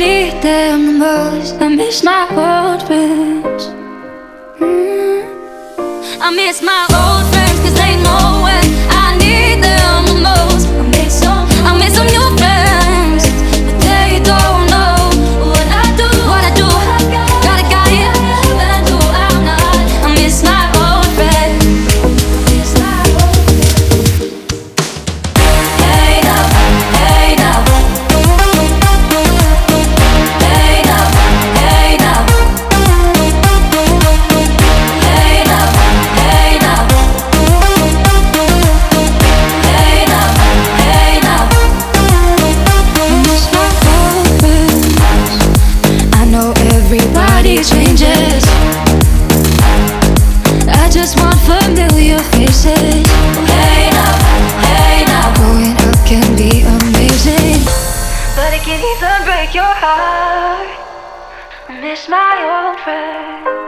need them the most. I miss my old friends. I miss my old friends, cause they know when I need them the most. I miss some new friends, but they don't know what I do. What I do, got it, what I do, I'm not. I miss my old friends. Hey now, hey now. Hey now, hey now. Hey now, hey now. Hey now, hey now. I miss my old friends. I know everybody changes. I just want familiar faces. Hey now, hey now. Growing up can be amazing, but it can even break your heart. I miss my old friends.